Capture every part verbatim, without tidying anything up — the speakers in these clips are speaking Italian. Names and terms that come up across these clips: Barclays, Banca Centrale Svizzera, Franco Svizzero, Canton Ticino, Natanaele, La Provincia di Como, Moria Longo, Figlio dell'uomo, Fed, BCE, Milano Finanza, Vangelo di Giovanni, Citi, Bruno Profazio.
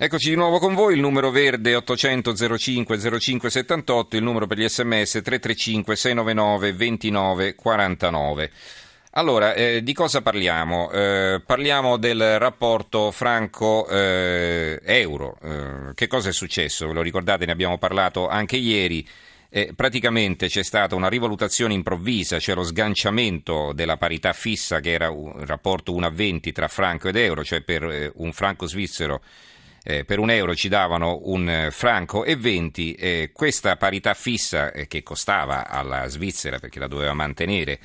Eccoci di nuovo con voi, il numero verde ottocento zero cinque zero cinque settantotto, il numero per gli sms tre tre cinque sei nove nove due nove quattro nove. Allora, eh, di cosa parliamo? Eh, parliamo del rapporto franco-euro. Eh, eh, che cosa è successo? Ve lo ricordate, ne abbiamo parlato anche ieri. Eh, praticamente c'è stata una rivalutazione improvvisa, cioè lo sganciamento della parità fissa che era un rapporto uno a venti tra franco ed euro, cioè per eh, un franco svizzero. Eh, per un euro ci davano un eh, franco e venti, eh, questa parità fissa eh, che costava alla Svizzera perché la doveva mantenere,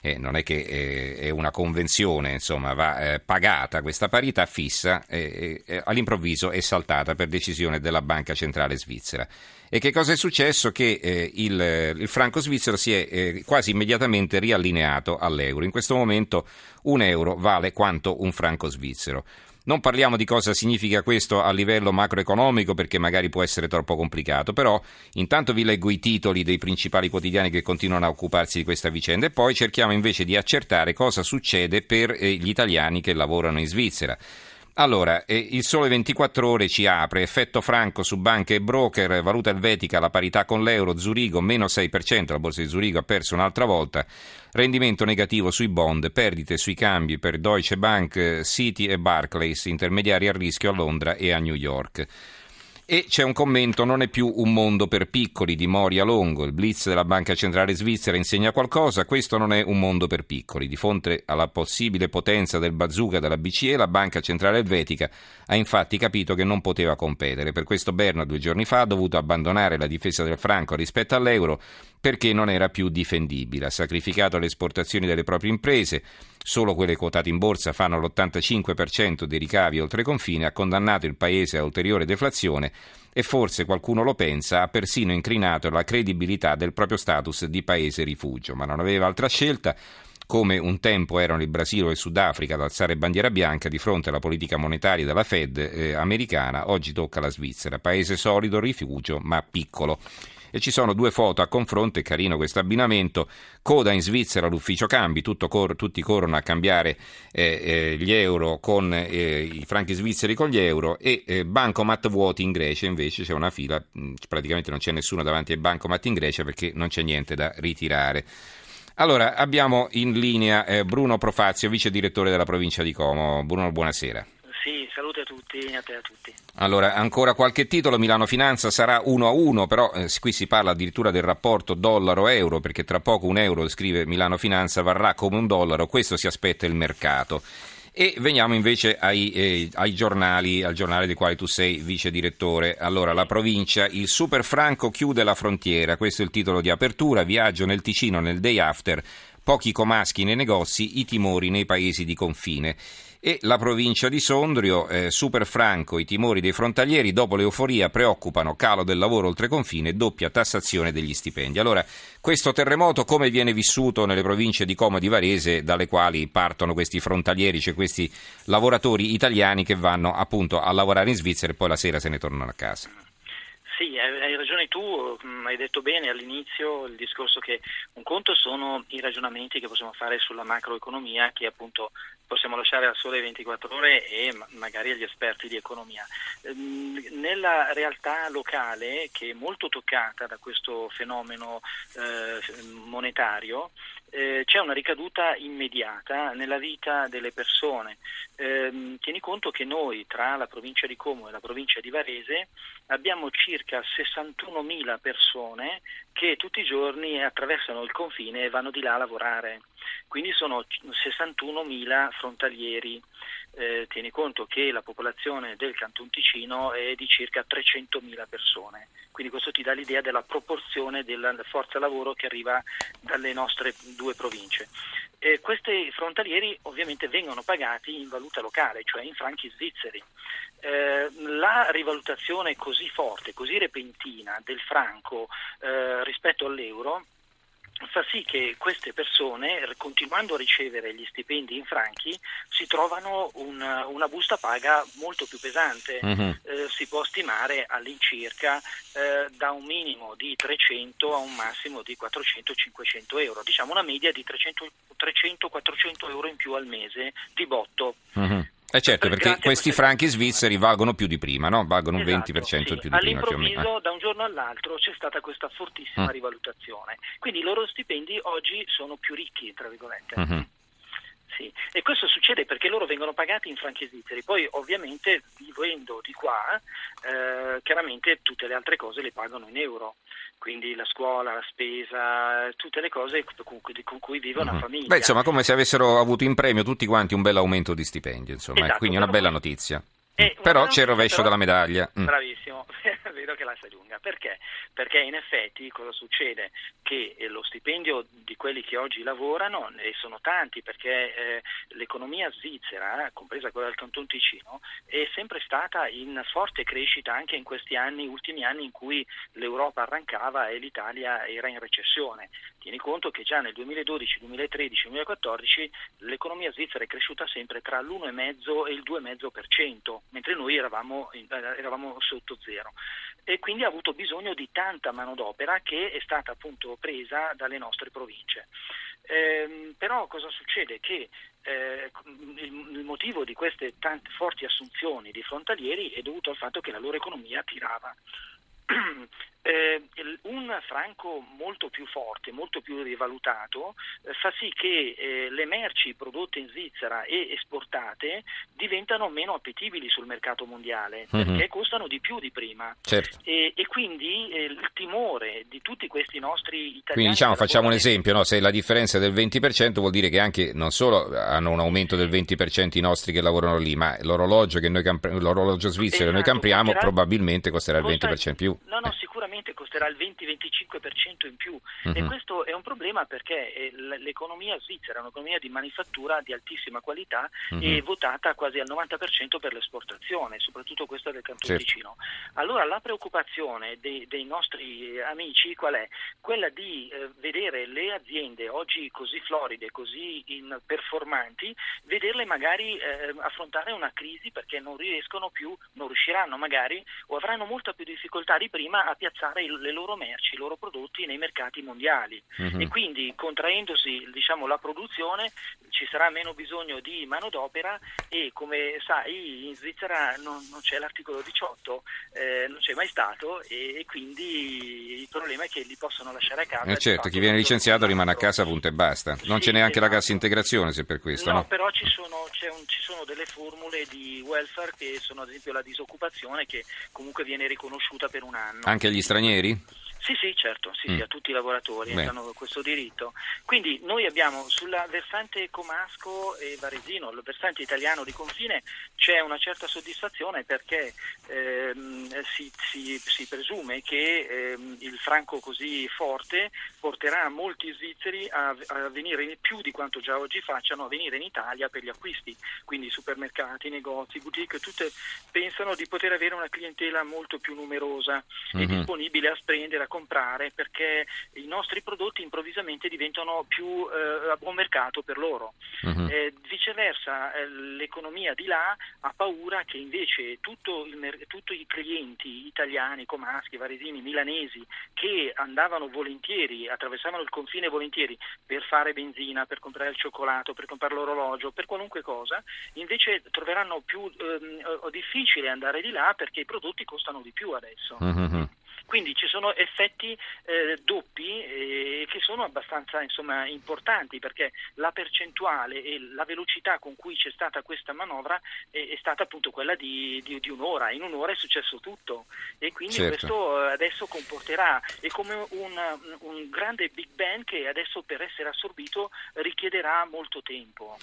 eh, non è che eh, è una convenzione, insomma va eh, pagata questa parità fissa, eh, eh, all'improvviso è saltata per decisione della Banca Centrale Svizzera. E che cosa è successo? Che eh, il, il franco svizzero si è eh, quasi immediatamente riallineato all'euro. In questo momento un euro vale quanto un franco svizzero. Non parliamo di cosa significa questo a livello macroeconomico perché magari può essere troppo complicato, però intanto vi leggo i titoli dei principali quotidiani che continuano a occuparsi di questa vicenda e poi cerchiamo invece di accertare cosa succede per gli italiani che lavorano in Svizzera. Allora, eh, il Sole ventiquattro Ore ci apre, effetto franco su banche e broker, valuta elvetica alla parità con l'euro, Zurigo meno sei per cento, la borsa di Zurigo ha perso un'altra volta, rendimento negativo sui bond, perdite sui cambi per Deutsche Bank, Citi e Barclays, intermediari a rischio a Londra e a New York. E c'è un commento, non è più un mondo per piccoli, di Moria Longo, il blitz della Banca Centrale Svizzera insegna qualcosa, questo non è un mondo per piccoli. Di fronte alla possibile potenza del bazooka della B C E, la Banca Centrale Elvetica ha infatti capito che non poteva competere. Per questo Berna due giorni fa ha dovuto abbandonare la difesa del franco rispetto all'euro perché non era più difendibile. Ha sacrificato le esportazioni delle proprie imprese, solo quelle quotate in borsa fanno l'ottantacinque per cento dei ricavi oltre confine, ha condannato il paese a ulteriore deflazione e forse qualcuno lo pensa, ha persino incrinato la credibilità del proprio status di paese rifugio, ma non aveva altra scelta. Come un tempo erano il Brasile e il Sudafrica ad alzare bandiera bianca di fronte alla politica monetaria della Fed eh, americana, oggi tocca alla Svizzera, paese solido, rifugio ma piccolo. E ci sono due foto a confronto, è carino questo abbinamento, coda in Svizzera all'ufficio cambi, tutto cor- tutti corrono a cambiare eh, eh, gli euro con eh, i franchi svizzeri con gli euro e eh, bancomat vuoti in Grecia, invece c'è una fila, mh, praticamente non c'è nessuno davanti ai bancomat in Grecia perché non c'è niente da ritirare. Allora abbiamo in linea eh, Bruno Profazio, vice direttore della provincia di Como. Bruno, buonasera. Sì, salute a tutti, a te a tutti. Allora, ancora qualche titolo, Milano Finanza sarà uno a uno, però eh, qui si parla addirittura del rapporto dollaro-euro, perché tra poco un euro, scrive Milano Finanza, varrà come un dollaro, questo si aspetta il mercato. E veniamo invece ai, eh, ai giornali, al giornale del quale tu sei vice direttore. Allora, La Provincia, il super franco chiude la frontiera, questo è il titolo di apertura, viaggio nel Ticino nel day after, pochi comaschi nei negozi, i timori nei paesi di confine. E La Provincia di Sondrio, eh, super franco, i timori dei frontalieri dopo l'euforia preoccupano, calo del lavoro oltre confine, doppia tassazione degli stipendi. Allora, questo terremoto come viene vissuto nelle province di Como e di Varese, dalle quali partono questi frontalieri, cioè questi lavoratori italiani che vanno appunto a lavorare in Svizzera e poi la sera se ne tornano a casa? Sì, hai ragione tu, hai detto bene all'inizio il discorso che un conto sono i ragionamenti che possiamo fare sulla macroeconomia che appunto possiamo lasciare al Sole ventiquattro Ore e magari agli esperti di economia. Nella realtà locale, che è molto toccata da questo fenomeno monetario, Eh, c'è una ricaduta immediata nella vita delle persone. Eh, tieni conto che noi tra la provincia di Como e la provincia di Varese abbiamo circa sessantunomila persone che tutti i giorni attraversano il confine e vanno di là a lavorare, quindi sono sessantunomila frontalieri. Eh, tieni conto che la popolazione del Canton Ticino è di circa trecentomila persone, quindi questo ti dà l'idea della proporzione della forza lavoro che arriva dalle nostre due province. Eh, questi frontalieri ovviamente vengono pagati in valuta locale, cioè in franchi svizzeri. Eh, la rivalutazione così forte, così repentina del franco eh, rispetto all'euro fa sì che queste persone, continuando a ricevere gli stipendi in franchi, si trovano una, una busta paga molto più pesante. Mm-hmm. Eh, si può stimare all'incirca eh, da un minimo di trecento a un massimo di quattrocento cinquecento euro, diciamo una media di trecento quattrocento euro in più al mese di botto. Mm-hmm. Eh certo, perché Grazie questi franchi svizzeri valgono più di prima, no? Valgono un esatto, venti per cento sì. più di prima. All'improvviso, eh. da un giorno all'altro, c'è stata questa fortissima mm. rivalutazione. Quindi i loro stipendi oggi sono più ricchi, tra virgolette. Mm-hmm. Sì. E questo succede perché loro vengono pagati in franchi svizzeri. Poi, ovviamente, vivendo di qua, eh, chiaramente tutte le altre cose le pagano in euro. Quindi la scuola, la spesa, tutte le cose con cui, con cui vive una mm-hmm. famiglia. Beh, insomma, come se avessero avuto in premio tutti quanti un bel aumento di stipendio, insomma, esatto, quindi una bella notizia. Eh, però c'è il rovescio però, della medaglia. Mm. Bravissimo, vedo che la sei lunga. Perché? Perché in effetti cosa succede? Che lo stipendio di quelli che oggi lavorano, e sono tanti, perché eh, l'economia svizzera, compresa quella del Canton Ticino, è sempre stata in forte crescita anche in questi anni, ultimi anni in cui l'Europa arrancava e l'Italia era in recessione. Tieni conto che già nel duemiladodici, duemilatredici, duemilaquattordici l'economia svizzera è cresciuta sempre tra l'uno virgola cinque e il due virgola cinque per cento. Mentre noi eravamo, eravamo sotto zero, e quindi ha avuto bisogno di tanta manodopera che è stata appunto presa dalle nostre province. Ehm, però cosa succede? Che eh, il motivo di queste tante forti assunzioni di frontalieri è dovuto al fatto che la loro economia tirava. Eh, un franco molto più forte, molto più rivalutato, eh, fa sì che eh, le merci prodotte in Svizzera e esportate diventano meno appetibili sul mercato mondiale, mm-hmm. perché costano di più di prima. Certo. E, e quindi eh, il timore di tutti questi nostri italiani... Quindi diciamo, facciamo un esempio, no? Se la differenza è del venti per cento vuol dire che anche non solo hanno un aumento del venti per cento i nostri che lavorano lì, ma l'orologio, che noi camp- l'orologio svizzero esatto, che noi campriamo costerà, probabilmente costerà il venti per cento costa, più. No, no, eh. sicuramente costerà il venti venticinque per cento in più uh-huh. e questo è un problema perché l'economia svizzera è un'economia di manifattura di altissima qualità uh-huh. e votata quasi al novanta per cento per l'esportazione, soprattutto questa del Canton certo. Ticino. Allora la preoccupazione dei, dei nostri amici qual è? Quella di eh, vedere le aziende oggi così floride, così in performanti, vederle magari eh, affrontare una crisi perché non riescono più, non riusciranno magari o avranno molta più difficoltà di prima a piazzare le loro merci, i loro prodotti nei mercati mondiali uh-huh. e quindi contraendosi diciamo la produzione ci sarà meno bisogno di manodopera e come sai in Svizzera non, non c'è l'articolo diciotto, eh, non c'è mai stato e, e quindi il problema è che li possono lasciare a casa. Eh certo, chi viene licenziato rimane a casa punto e basta, non sì, c'è neanche esatto. la cassa integrazione se per questo. No, no? Però ci sono, c'è un, ci sono delle formule di welfare che sono ad esempio la disoccupazione che comunque viene riconosciuta per un anno. Anche gli stranieri? Sì, sì, certo, sì, mm. sì, a tutti i lavoratori Beh. hanno questo diritto. Quindi noi abbiamo sulla versante comasco e varesino, il versante italiano di confine, c'è una certa soddisfazione perché ehm, si, si, si presume che ehm, il franco così forte porterà molti svizzeri a, a venire in, più di quanto già oggi facciano, a venire in Italia per gli acquisti, quindi supermercati, negozi, boutique, tutte pensano di poter avere una clientela molto più numerosa mm-hmm. e disponibile a spendere, comprare perché i nostri prodotti improvvisamente diventano più eh, a buon mercato per loro. Uh-huh. Eh, viceversa eh, l'economia di là ha paura che invece tutto il mer- tutti i clienti italiani, comaschi, varesini, milanesi che andavano volentieri, attraversavano il confine volentieri per fare benzina, per comprare il cioccolato, per comprare l'orologio, per qualunque cosa, invece troveranno più ehm, difficile andare di là perché i prodotti costano di più adesso. Uh-huh. Quindi ci sono effetti eh, doppi eh, che sono abbastanza insomma importanti perché la percentuale e la velocità con cui c'è stata questa manovra è, è stata appunto quella di, di, di un'ora, in un'ora è successo tutto e quindi certo. questo adesso comporterà, è come un, un grande Big Bang che adesso per essere assorbito richiederà molto tempo.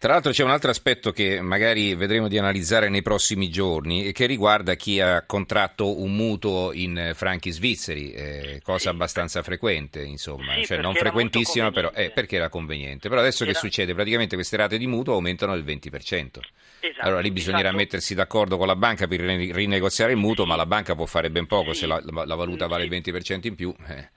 Tra l'altro c'è un altro aspetto che magari vedremo di analizzare nei prossimi giorni e che riguarda chi ha contratto un mutuo in Francia. Franchi svizzeri, eh, cosa abbastanza frequente, insomma, sì, cioè non frequentissima, però eh, perché era conveniente. Però adesso era... che succede? Praticamente queste rate di mutuo aumentano del venti per cento. Esatto, allora lì bisognerà esatto. mettersi d'accordo con la banca per rinegoziare il mutuo, sì. ma la banca può fare ben poco sì. se la, la, la valuta vale il venti per cento in più. Eh.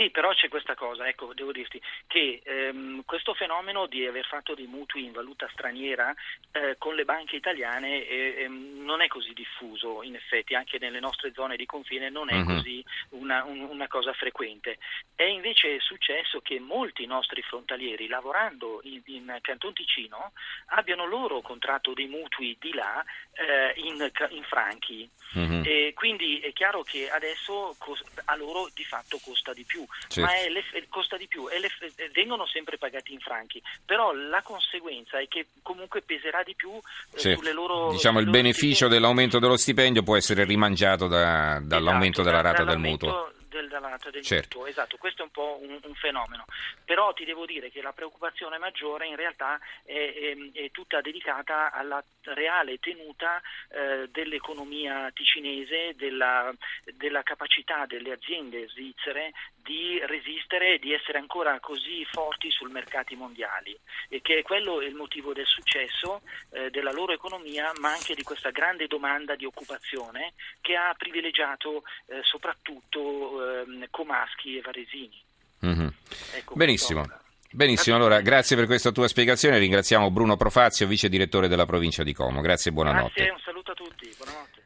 Sì, però c'è questa cosa, ecco, devo dirti che ehm, questo fenomeno di aver fatto dei mutui in valuta straniera eh, con le banche italiane eh, ehm, non è così diffuso, in effetti, anche nelle nostre zone di confine non è uh-huh. così una, un, una cosa frequente. È invece successo che molti nostri frontalieri, lavorando in, in Canton Ticino, abbiano loro contratto dei mutui di là eh, in, in franchi. Uh-huh. E quindi è chiaro che adesso cos- a loro di fatto costa di più. Certo. Ma è l'eff- costa di più e l'eff- vengono sempre pagati in franchi, però la conseguenza è che comunque peserà di più eh, certo. sulle loro, diciamo, sulle il loro beneficio stipendi. Dell'aumento dello stipendio può essere rimangiato da, dall'aumento esatto, della rata del mutuo del, della rata del certo. mutuo, esatto, questo è un po' un, un fenomeno, però ti devo dire che la preoccupazione maggiore in realtà è, è, è tutta dedicata alla reale tenuta eh, dell'economia ticinese, della, della capacità delle aziende svizzere di resistere e di essere ancora così forti sul mercati mondiali, e che quello è il motivo del successo eh, della loro economia, ma anche di questa grande domanda di occupazione che ha privilegiato eh, soprattutto eh, comaschi e varesini. Mm-hmm. Ecco, benissimo, benissimo. Allora, grazie per questa tua spiegazione, ringraziamo Bruno Profazio, vice direttore della provincia di Como. Grazie e buonanotte. Grazie, un saluto a tutti, buonanotte.